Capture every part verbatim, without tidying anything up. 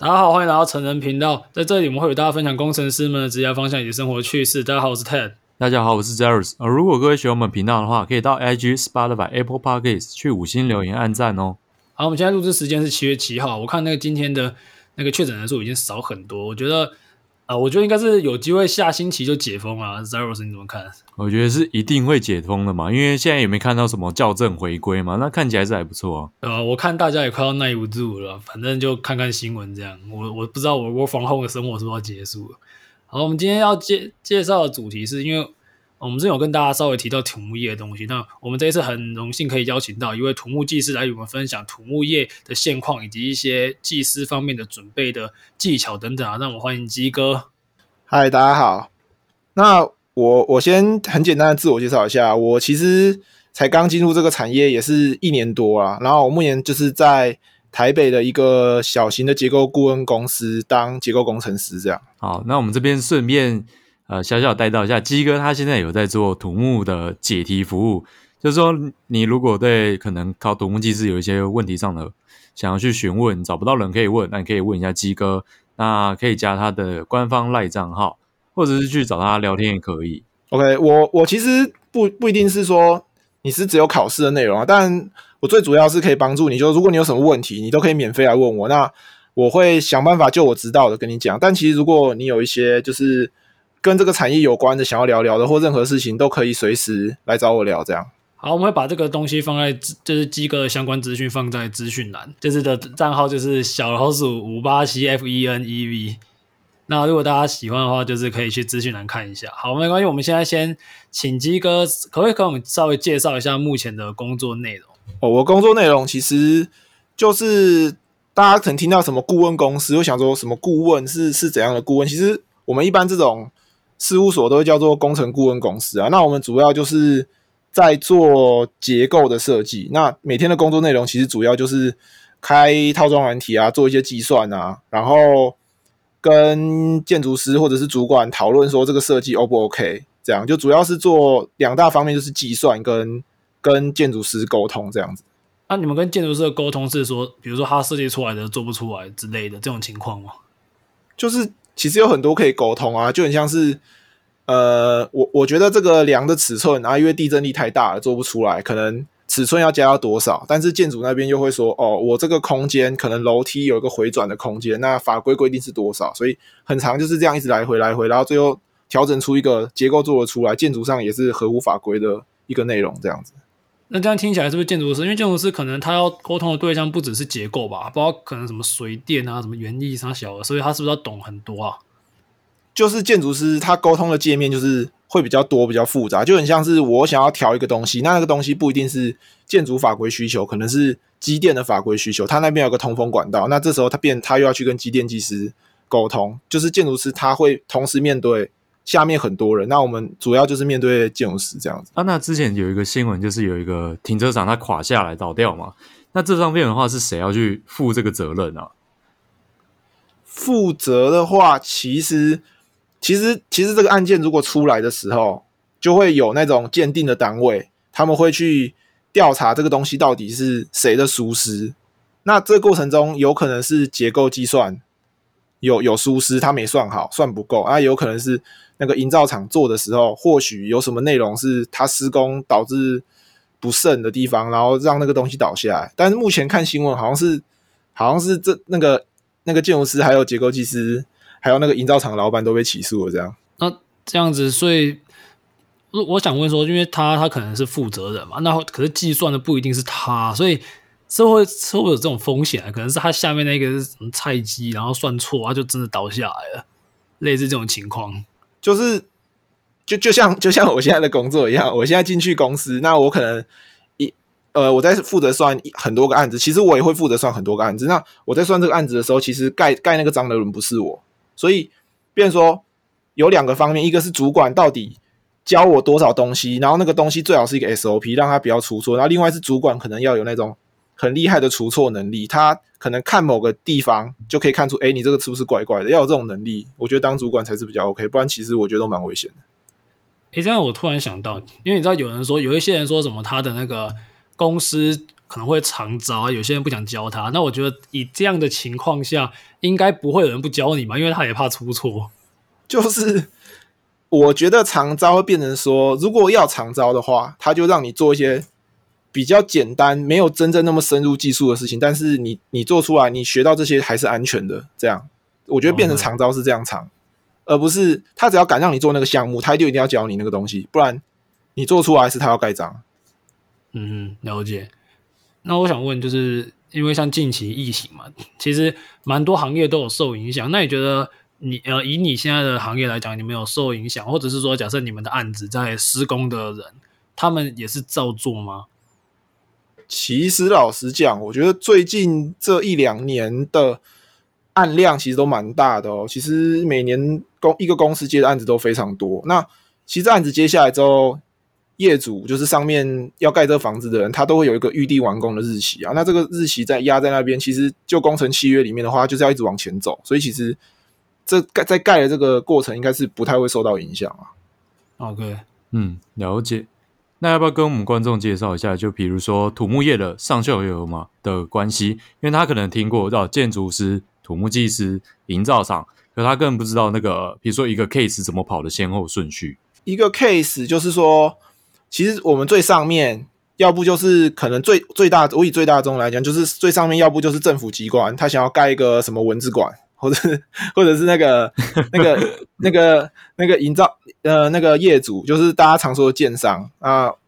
大家好，欢迎来到成人频道，在这里我们会与大家分享工程师们的职业方向以及生活趣事。大家好，我是 Ted。 大家好，我是 Zerus、呃、如果各位喜欢我们频道的话，可以到 I G、Spotify、Apple Podcast 去五星留言按赞哦。好，我们现在录制时间是七月七号，我看那个今天的那个确诊人数已经少很多，我觉得呃，我觉得应该是有机会下星期就解封了。 Zeros 你怎么看？我觉得是一定会解封的嘛，因为现在也没看到什么校正回归嘛，那看起来是还不错啊。呃，我看大家也快要耐不住了，反正就看看新闻这样。我我不知道我 work from home 的生活是不是要结束了。好，我们今天要介介绍的主题是，因为我们之前有跟大家稍微提到土木业的东西，那我们这一次很荣幸可以邀请到一位土木技师来与我们分享土木业的现况以及一些技师方面的准备的技巧等等啊，让我们欢迎基哥。嗨，大家好。那我我先很简单的自我介绍一下，我其实才刚进入这个产业也是一年多啦，然后我目前就是在台北的一个小型的结构顾问公司当结构工程师这样。好，那我们这边顺便呃，小小带到一下，基哥他现在有在做土木的解题服务，就是说你如果对可能靠土木技师有一些问题上的想要去询问，找不到人可以问，那你可以问一下基哥，那可以加他的官方 LINE 账号，或者是去找他聊天也可以。 OK， 我我其实不不一定是说你是只有考试的内容啊，但我最主要是可以帮助你，就如果你有什么问题你都可以免费来问我，那我会想办法就我知道的跟你讲。但其实如果你有一些就是跟这个产业有关的想要聊聊的或任何事情都可以随时来找我聊这样。好，我们会把这个东西放在就是基哥的相关资讯放在资讯栏，这次的账号就是小老鼠 五八七 F E N E V， 那如果大家喜欢的话就是可以去资讯栏看一下。好，没关系，我们现在先请基哥可不可以跟我们稍微介绍一下目前的工作内容。哦，我工作内容其实就是大家可能听到什么顾问公司会想说什么顾问是是怎样的顾问，其实我们一般这种事务所都会叫做工程顾问公司啊，那我们主要就是在做结构的设计，那每天的工作内容其实主要就是开套装软体啊，做一些计算啊，然后跟建筑师或者是主管讨论说这个设计 O 不 OK， 这样就主要是做两大方面，就是计算跟跟建筑师沟通这样子。那、啊、你们跟建筑师的沟通是说，比如说他设计出来的做不出来之类的这种情况吗？就是其实有很多可以沟通啊，就很像是呃，我我觉得这个梁的尺寸啊，因为地震力太大了做不出来，可能尺寸要加到多少，但是建筑那边又会说哦，我这个空间可能楼梯有一个回转的空间，那法规规定是多少，所以很常就是这样一直来回来回，然后最后调整出一个结构做得出来，建筑上也是合乎法规的一个内容这样子。那这样听起来是不是建筑师？因为建筑师可能他要沟通的对象不只是结构吧，包括可能什么水电啊、什么原力啥小的，所以他是不是要懂很多啊？就是建筑师他沟通的界面就是会比较多、比较复杂，就很像是我想要调一个东西，那那个东西不一定是建筑法规需求，可能是机电的法规需求，他那边有个通风管道，那这时候他变他又要去跟机电技师沟通，就是建筑师他会同时面对下面很多人，那我们主要就是面对建筑师这样子啊。那之前有一个新闻，就是有一个停车场它垮下来倒掉嘛，那这上面的话是谁要去负这个责任啊？负责的话，其实其实其实这个案件如果出来的时候，就会有那种鉴定的单位，他们会去调查这个东西到底是谁的疏失。那这个过程中有可能是结构计算有有疏失，他没算好，算不够啊，有可能是那个营造厂做的时候，或许有什么内容是他施工导致不慎的地方，然后让那个东西倒下来。但是目前看新闻，好像是好像是这那个那个建筑师，还有结构技师，还有那个营造厂老板都被起诉了，这样。那这样子，所以我想问说，因为他他可能是负责人嘛，那可是计算的不一定是他，所以是会是会有这种风险、啊，可能是他下面那个什么菜鸡，然后算错，他就真的倒下来了，类似这种情况。就是就就像就像我现在的工作一样，我现在进去公司，那我可能一呃我在负责算很多个案子，其实我也会负责算很多个案子。那我在算这个案子的时候，其实盖盖那个章的人不是我，所以变成说有两个方面，一个是主管到底教我多少东西，然后那个东西最好是一个 S O P， 让他不要出错。然后另外是主管可能要有那种很厉害的除错能力，他可能看某个地方就可以看出，哎，你这个是不是怪怪的？要有这种能力，我觉得当主管才是比较 OK， 不然其实我觉得都蛮危险的。哎，这样我突然想到，因为你知道有人说，有一些人说什么他的那个公司可能会常招啊，有些人不想教他。那我觉得以这样的情况下，应该不会有人不教你嘛，因为他也怕出错。就是我觉得常招会变成说，如果要常招的话，他就让你做一些比较简单，没有真正那么深入技术的事情，但是你你做出来，你学到这些还是安全的。这样，我觉得变成常招是这样常， oh, 而不是他只要敢让你做那个项目，他就一定要教你那个东西，不然你做出来是他要盖章。嗯，了解。那我想问，就是因为像近期疫情嘛，其实蛮多行业都有受影响。那你觉得你呃，以你现在的行业来讲，你们有受影响，或者是说，假设你们的案子在施工的人，他们也是照做吗？其实老实讲，我觉得最近这一两年的案量其实都蛮大的哦。其实每年一个公司接的案子都非常多。那其实案子接下来之后，业主就是上面要盖这房子的人，他都会有一个预定完工的日期啊。那这个日期在压在那边，其实就工程契约里面的话，就是要一直往前走。所以其实这在盖的这个过程，应该是不太会受到影响啊。OK， 嗯，了解。那要不要跟我们观众介绍一下？就比如说土木业的上下游嘛的关系，因为他可能听过到建筑师、土木技师、营造厂，可他更不知道那个，比如说一个 case 怎么跑的先后顺序。一个 case 就是说。其实我们最上面，要不就是可能最最大，我以最大宗来讲，就是最上面要不就是政府机关，他想要盖一个什么文字馆，或者是或者是那个那个那个那个营造呃那个业主，就是大家常说的建商啊、呃，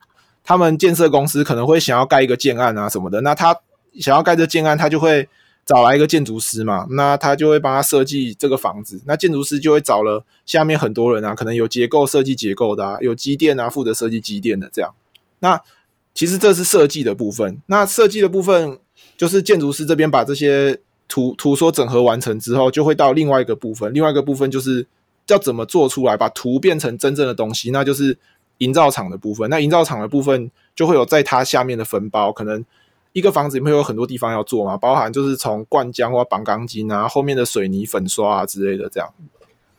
他们建设公司可能会想要盖一个建案啊什么的，那他想要盖这建案，他就会找来一个建筑师嘛，那他就会帮他设计这个房子，那建筑师就会找了下面很多人啊，可能有结构设计结构的啊，有机电啊负责设计机电的这样。那其实这是设计的部分，那设计的部分就是建筑师这边把这些图图说整合完成之后，就会到另外一个部分，另外一个部分就是要怎么做出来把图变成真正的东西，那就是营造厂的部分。那营造厂的部分就会有在它下面的分包，可能一个房子里面有很多地方要做嘛，包含就是从灌浆或绑钢筋啊，后面的水泥粉刷啊之类的这样。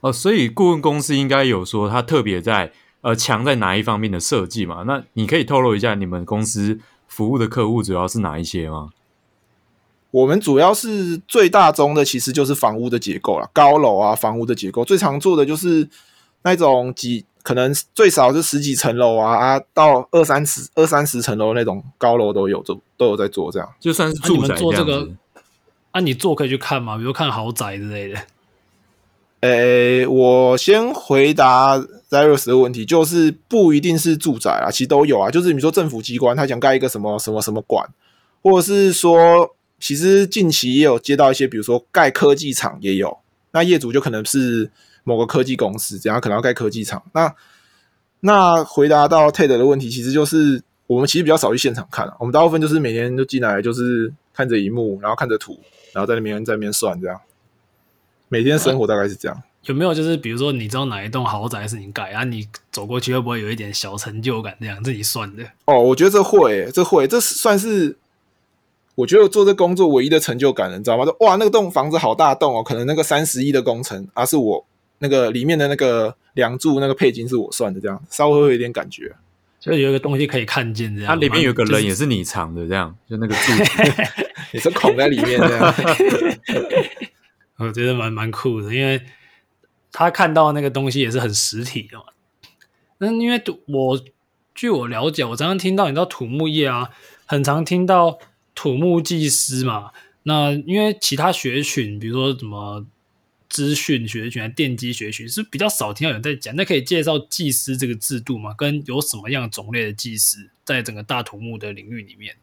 哦，所以顾问公司应该有说他特别在呃强在哪一方面的设计嘛？那你可以透露一下你们公司服务的客户主要是哪一些吗？我们主要是最大宗的其实就是房屋的结构啦，高楼啊房屋的结构最常做的就是那种几可能最少就十几层楼 啊, 啊到二三十二三十层楼那种高楼都有都有在做这样，就算是住宅这样子。啊，你们做这个，啊你做可以去看吗？比如看豪宅之类的。诶，我先回答 Zerus 的问题，就是不一定是住宅啊，其实都有啊。就是你说政府机关他想盖一个什么什么什么馆，或者是说，其实近期也有接到一些，比如说盖科技厂也有，那业主就可能是。某个科技公司这样可能要盖科技厂。那那回答到 Ted 的问题，其实就是我们其实比较少去现场看，啊，我们大部分就是每天就进来，就是看着萤幕，然后看着图，然后在那边在那边算这样。每天生活大概是这样。啊，有没有就是比如说你知道哪一栋豪宅是你盖啊？你走过去会不会有一点小成就感？这样自己算的。哦，我觉得这会，欸，这会，这算是。我觉得我做这工作唯一的成就感了，你知道吗？就哇，那个栋房子好大栋哦，可能那个三十亿的工程啊，是我。那个里面的那个梁柱那个配筋是我算的，这样稍微会有一点感觉，就有一个东西可以看见这样。它里面有个人也是你藏的这样，就是，就那个柱也是孔在里面这样。我觉得蛮蛮酷的，因为他看到那个东西也是很实体的嘛。那因为我据我了解，我常常听到你知道土木业啊，很常听到土木技师嘛。那因为其他学群，比如说什么。资讯学群、电机学群是比较少听到有人在讲，那可以介绍技师这个制度吗？跟有什么样种类的技师在整个大土木的领域里面？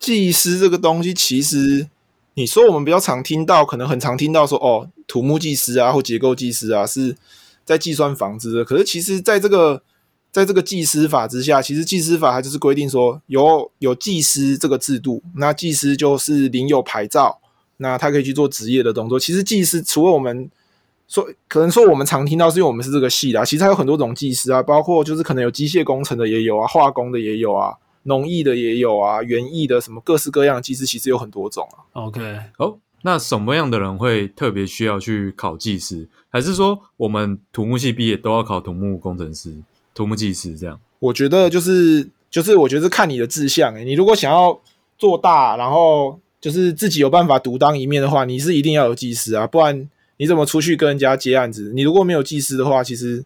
技师这个东西，其实你说我们比较常听到，可能很常听到说哦，土木技师啊，或结构技师啊，是在计算房子的。可是其实在这个在这个技师法之下，其实技师法它就是规定说有有技师这个制度，那技师就是领有牌照。那他可以去做职业的动作。其实技师除了我们说，可能说我们常听到是因为我们是这个系的，啊，其实还有很多种技师啊，包括就是可能有机械工程的也有啊，化工的也有啊，农艺的也有啊，园艺的什么各式各样的技师，其实有很多种啊。OK， 哦，那什么样的人会特别需要去考技师？还是说我们土木系毕业都要考土木工程师、土木技师这样？我觉得就是就是我觉得是看你的志向、欸、你如果想要做大，然后就是自己有办法独当一面的话，你是一定要有技师啊，不然你怎么出去跟人家接案子？你如果没有技师的话，其实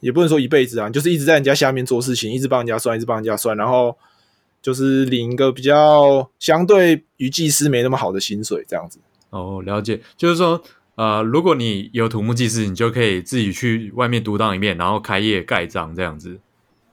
也不能说一辈子啊，你就是一直在人家下面做事情，一直帮人家算，一直帮人家算，然后就是领一个比较相对于技师没那么好的薪水这样子。哦，了解，就是说呃，如果你有土木技师，你就可以自己去外面独当一面，然后开业盖章这样子。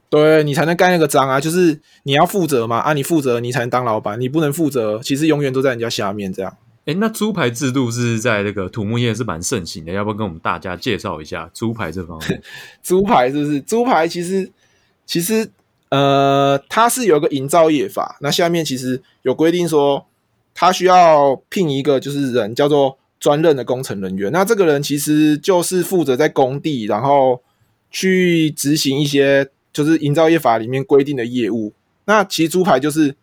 对，你才能盖那个章啊，就是你要负责嘛，啊，你负责你才能当老板，你不能负责，其实永远都在人家下面这样。哎，那租牌制度是在那个土木业是蛮盛行的，要不要跟我们大家介绍一下租牌这方面？租牌是不是？租牌其实其实呃，它是有一个营造业法，那下面其实有规定说，它需要聘一个就是人叫做专任的工程人员，那这个人其实就是负责在工地，然后去执行一些。就是营造业法里面规定的业务，那其实租牌就是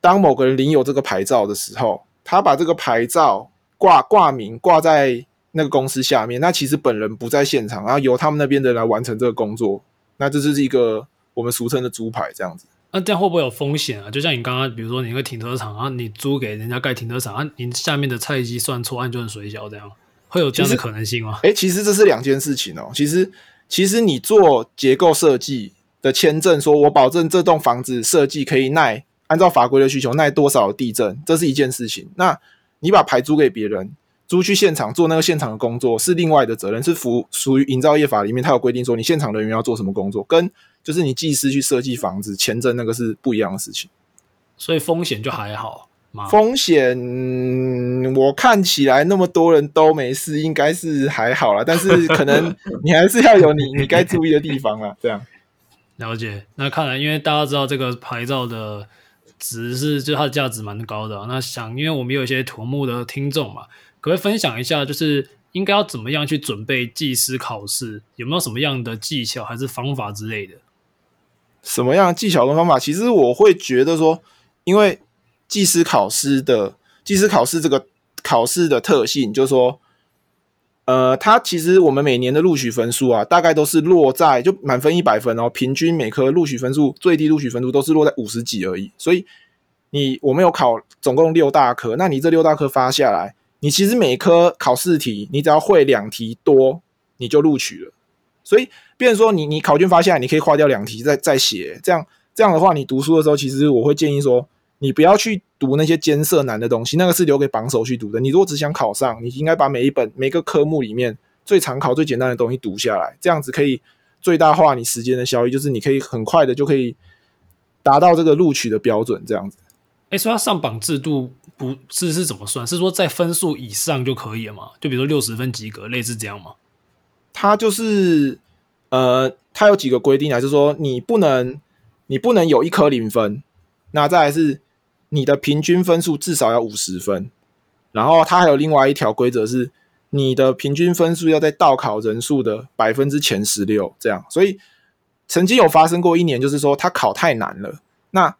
当某个人领有这个牌照的时候，他把这个牌照挂挂名挂在那个公司下面，那其实本人不在现场，然后由他们那边的人来完成这个工作，那这就是一个我们俗称的租牌这样子。那、啊、这样会不会有风险啊？就像你刚刚比如说你一个停车场、啊、你租给人家盖停车场、啊、你下面的菜鸡算错、啊、你就很水小，这样会有这样的可能性吗？其 实,、欸、其实这是两件事情哦。其实其实你做结构设计的签证，说我保证这栋房子设计可以耐，按照法规的需求耐多少地震，这是一件事情。那你把牌租给别人，租去现场做那个现场的工作是另外的责任，是服属于营造业法里面它有规定说你现场人员要做什么工作，跟就是你技师去设计房子签证那个是不一样的事情。所以风险就还好吗？风险我看起来那么多人都没事，应该是还好啦，但是可能你还是要有你你该注意的地方啦，这样。了解。那看来因为大家知道这个牌照的值是就它的价值蛮高的、啊、那想因为我们有一些土木的听众嘛，可不可以分享一下就是应该要怎么样去准备技师考试，有没有什么样的技巧还是方法之类的？什么样的技巧跟方法？其实我会觉得说，因为技师考试的技师考试这个考试的特性就是说，呃，它其实我们每年的录取分数啊，大概都是落在就满分一百分哦，平均每科录取分数最低录取分数都是落在五十几而已。所以你我们有考总共六大科，那你这六大科发下来，你其实每科考试题，你只要会两题多，你就录取了。所以，变成说你你考卷发下来，你可以划掉两题再再写，这样这样的话，你读书的时候，其实我会建议说，你不要去读那些艰涩难的东西，那个是留给榜首去读的。你如果只想考上，你应该把每一本每个科目里面最常考最简单的东西读下来，这样子可以最大化你时间的效益，就是你可以很快的就可以达到这个录取的标准这样子。欸，所以它上榜制度不是是怎么算？是说在分数以上就可以了吗？就比如说六十分及格类似这样吗？它就是呃，它有几个规定啊，就是说你不能你不能有一科零分，那再来是你的平均分数至少要五十分，然后它还有另外一条规则是你的平均分数要在到考人数的 百分之 前十六这样。所以曾经有发生过一年，就是说它考太难了，那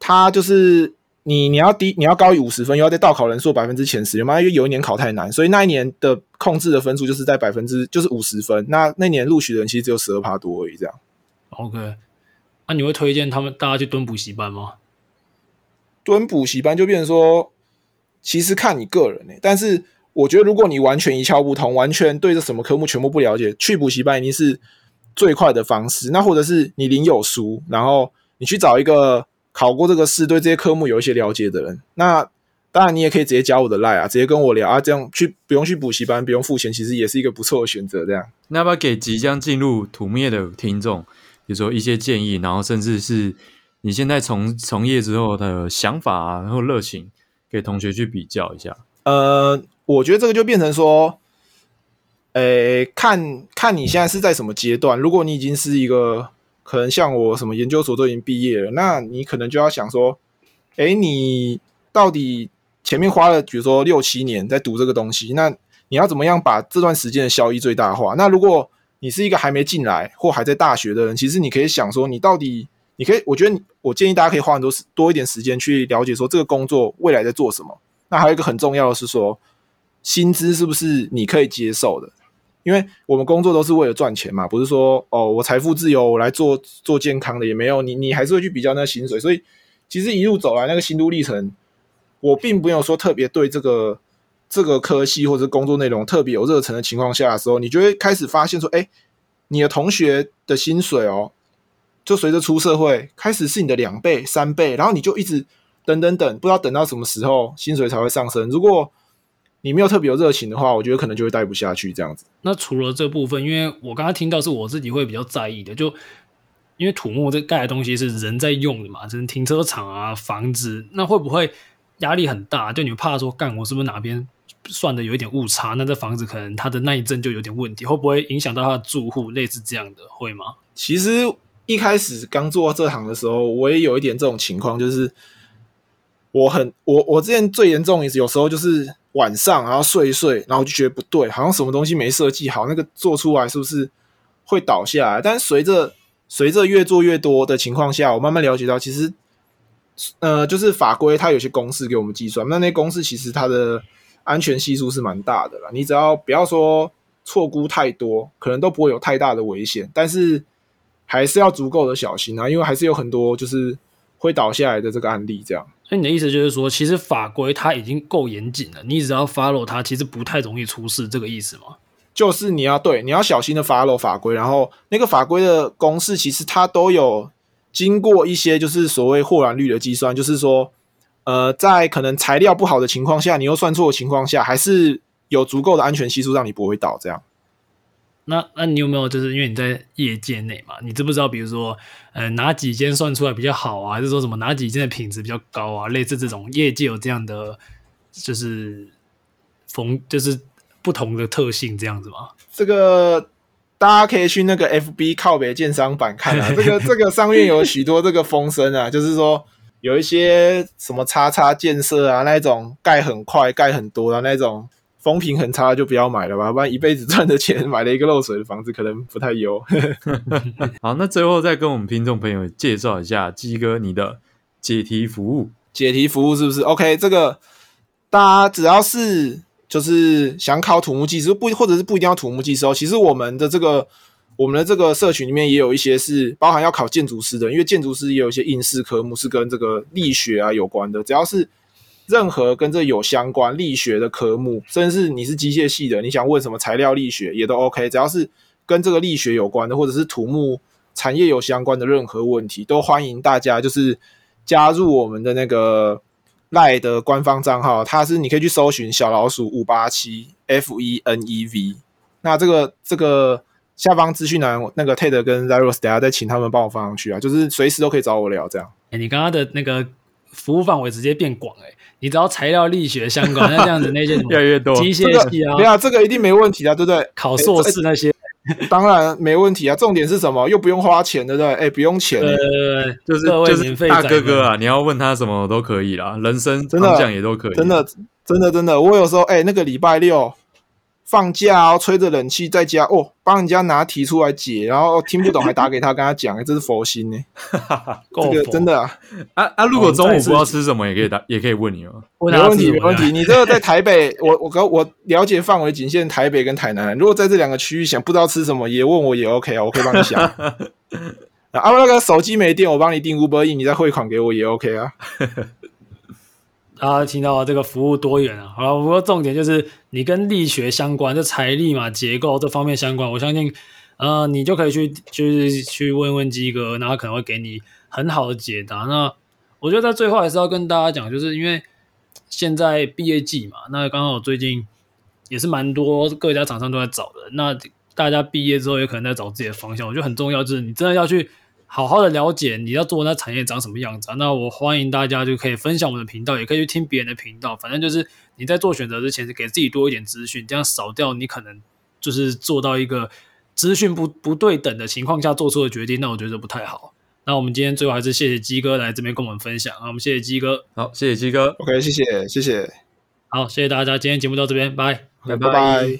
它就是你你要低你要高于五十分，又要在到考人数 百分之 前十六嘛，因为有一年考太难，所以那一年的控制的分数就是在 百分之 就是五十分，那那年录取的人其实只有 百分之十二 多而已这样。 OK， 那、啊、你会推荐他们大家去蹲补习班吗？蹲补习班就变成说其实看你个人、欸、但是我觉得如果你完全一窍不通，完全对这什么科目全部不了解，去补习班一定是最快的方式。那或者是你领有书，然后你去找一个考过这个试，对这些科目有一些了解的人，那当然你也可以直接加我的 LINE 啊，直接跟我聊啊，这样去不用去补习班，不用付钱，其实也是一个不错的选择这样。那要不要给即将进入土木业的听众比如说一些建议，然后甚至是你现在从从业之后的想法啊，然后热情，给同学去比较一下。呃，我觉得这个就变成说，诶，看看你现在是在什么阶段。如果你已经是一个可能像我什么研究所都已经毕业了，那你可能就要想说，诶，你到底前面花了比如说六七年在读这个东西，那你要怎么样把这段时间的效益最大化？那如果你是一个还没进来或还在大学的人，其实你可以想说，你到底。你可以，我觉得我建议大家可以花很多多一点时间去了解说这个工作未来在做什么。那还有一个很重要的是说，薪资是不是你可以接受的？因为我们工作都是为了赚钱嘛，不是说哦我财富自由我来做做健康的也没有，你你还是会去比较那个薪水，所以其实一路走来那个心路历程，我并没有说特别对这个这个科系或者工作内容特别有热忱的情况下的时候，你就会开始发现说，哎，你的同学的薪水哦，就随着出社会开始是你的两倍、三倍，然后你就一直等等等，不知道等到什么时候薪水才会上升。如果你没有特别有热情的话，我觉得可能就会待不下去这样子。那除了这部分，因为我刚才听到是我自己会比较在意的，就因为土木这盖的东西是人在用的嘛，就是停车场啊、房子，那会不会压力很大？就你怕说，干我是不是哪边算的有一点误差，那这房子可能它的耐震就有点问题，会不会影响到它的住户？类似这样的会吗？其实一开始刚做这行的时候，我也有一点这种情况，就是我很我我之前最严重也是有时候就是晚上然后睡一睡，然后就觉得不对，好像什么东西没设计好，那个做出来是不是会倒下来？但随着随着越做越多的情况下，我慢慢了解到，其实呃，就是法规它有些公式给我们计算，那那些公式其实它的安全系数是蛮大的啦，你只要不要说错估太多，可能都不会有太大的危险，但是还是要足够的小心啊，因为还是有很多就是会倒下来的这个案例这样。所以你的意思就是说，其实法规它已经够严谨了，你只要 follow 它，其实不太容易出事，这个意思吗？就是你要对，你要小心的 follow 法规，然后那个法规的公式其实它都有经过一些就是所谓豁然率的计算，就是说呃，在可能材料不好的情况下，你又算错的情况下，还是有足够的安全系数让你不会倒这样。那那你有没有就是因为你在业界内嘛，你知不知道比如说呃哪几间算出来比较好啊，还是说什么哪几间的品质比较高啊，类似这种业界有这样的就是逢就是不同的特性这样子吗？这个大家可以去那个 F B 靠北建商版看啊，这个这个上面有许多这个风声啊，就是说。有一些什么叉叉建设啊，那一种盖很快盖很多啊，那种风评很差就不要买了吧，不然一辈子赚的钱买了一个漏水的房子可能不太优好，那最后再跟我们听众朋友介绍一下基哥你的解题服务。解题服务是不是 OK， 这个大家只要是就是想考土木技师不或者是不一定要土木技师，其实我们的这个我们的这个社群里面也有一些是包含要考建筑师的，因为建筑师也有一些应试科目是跟这个力学啊有关的，只要是任何跟这有相关力学的科目，甚至你是机械系的，你想问什么材料力学也都 OK， 只要是跟这个力学有关的或者是土木产业有相关的任何问题，都欢迎大家就是加入我们的那个 LINE 的官方账号，它是你可以去搜寻小老鼠 五八七 F E N E V， 那这个这个下方资讯栏那个 Ted 跟 Zerus 等下再请他们帮我放上去啊，就是随时都可以找我聊这样。欸、你刚刚的那个服务范围直接变广哎、欸，你只要材料力学相关，那这样子那些越来越多机械系啊，对、這個、啊，这个一定没问题啊，对不对？考硕士那些、欸欸、当然没问题啊。重点是什么？又不用花钱，对不对？哎、欸，不用钱、欸，对对对，就是各位免费、就是、大哥哥啊，你要问他什么都可以啦，人生真的也都可以，真的真的真的，我有时候哎、欸，那个礼拜六。放假哦，吹着冷气在家哦，帮人家拿题出来解，然后听不懂还打给他，跟他讲，这是佛心呢、欸，这个真的啊啊啊！如果中午不知道吃什么，也可以打，也可以问你哦。没问题，没问题。你这个在台北，我我我了解范围仅限台北跟台南。如果在这两个区域想不知道吃什么，也问我也 OK 啊，我可以帮你想。啊，那个手机没电，我帮你订 Uber E， 你再汇款给我也 OK 啊。大、啊、家听到这个服务多元啊，好了，不过重点就是你跟力学相关，这财力嘛、结构这方面相关，我相信，呃，你就可以去就是去问问基哥，然后可能会给你很好的解答。那我觉得在最后还是要跟大家讲，就是因为现在毕业季嘛，那刚好最近也是蛮多各家厂商都在找的，那大家毕业之后也可能在找自己的方向，我觉得很重要就是你真的要去。好好的了解你要做那产业长什么样子啊？那我欢迎大家就可以分享我们的频道，也可以去听别人的频道。反正就是你在做选择之前，给自己多一点资讯，这样少掉你可能就是做到一个资讯 不, 不对等的情况下做出的决定，那我觉得不太好。那我们今天最后还是谢谢基哥来这边跟我们分享啊，我们谢谢基哥，好，谢谢基哥 ，OK， 谢谢，谢谢，好，谢谢大家，今天节目到这边，拜拜拜拜。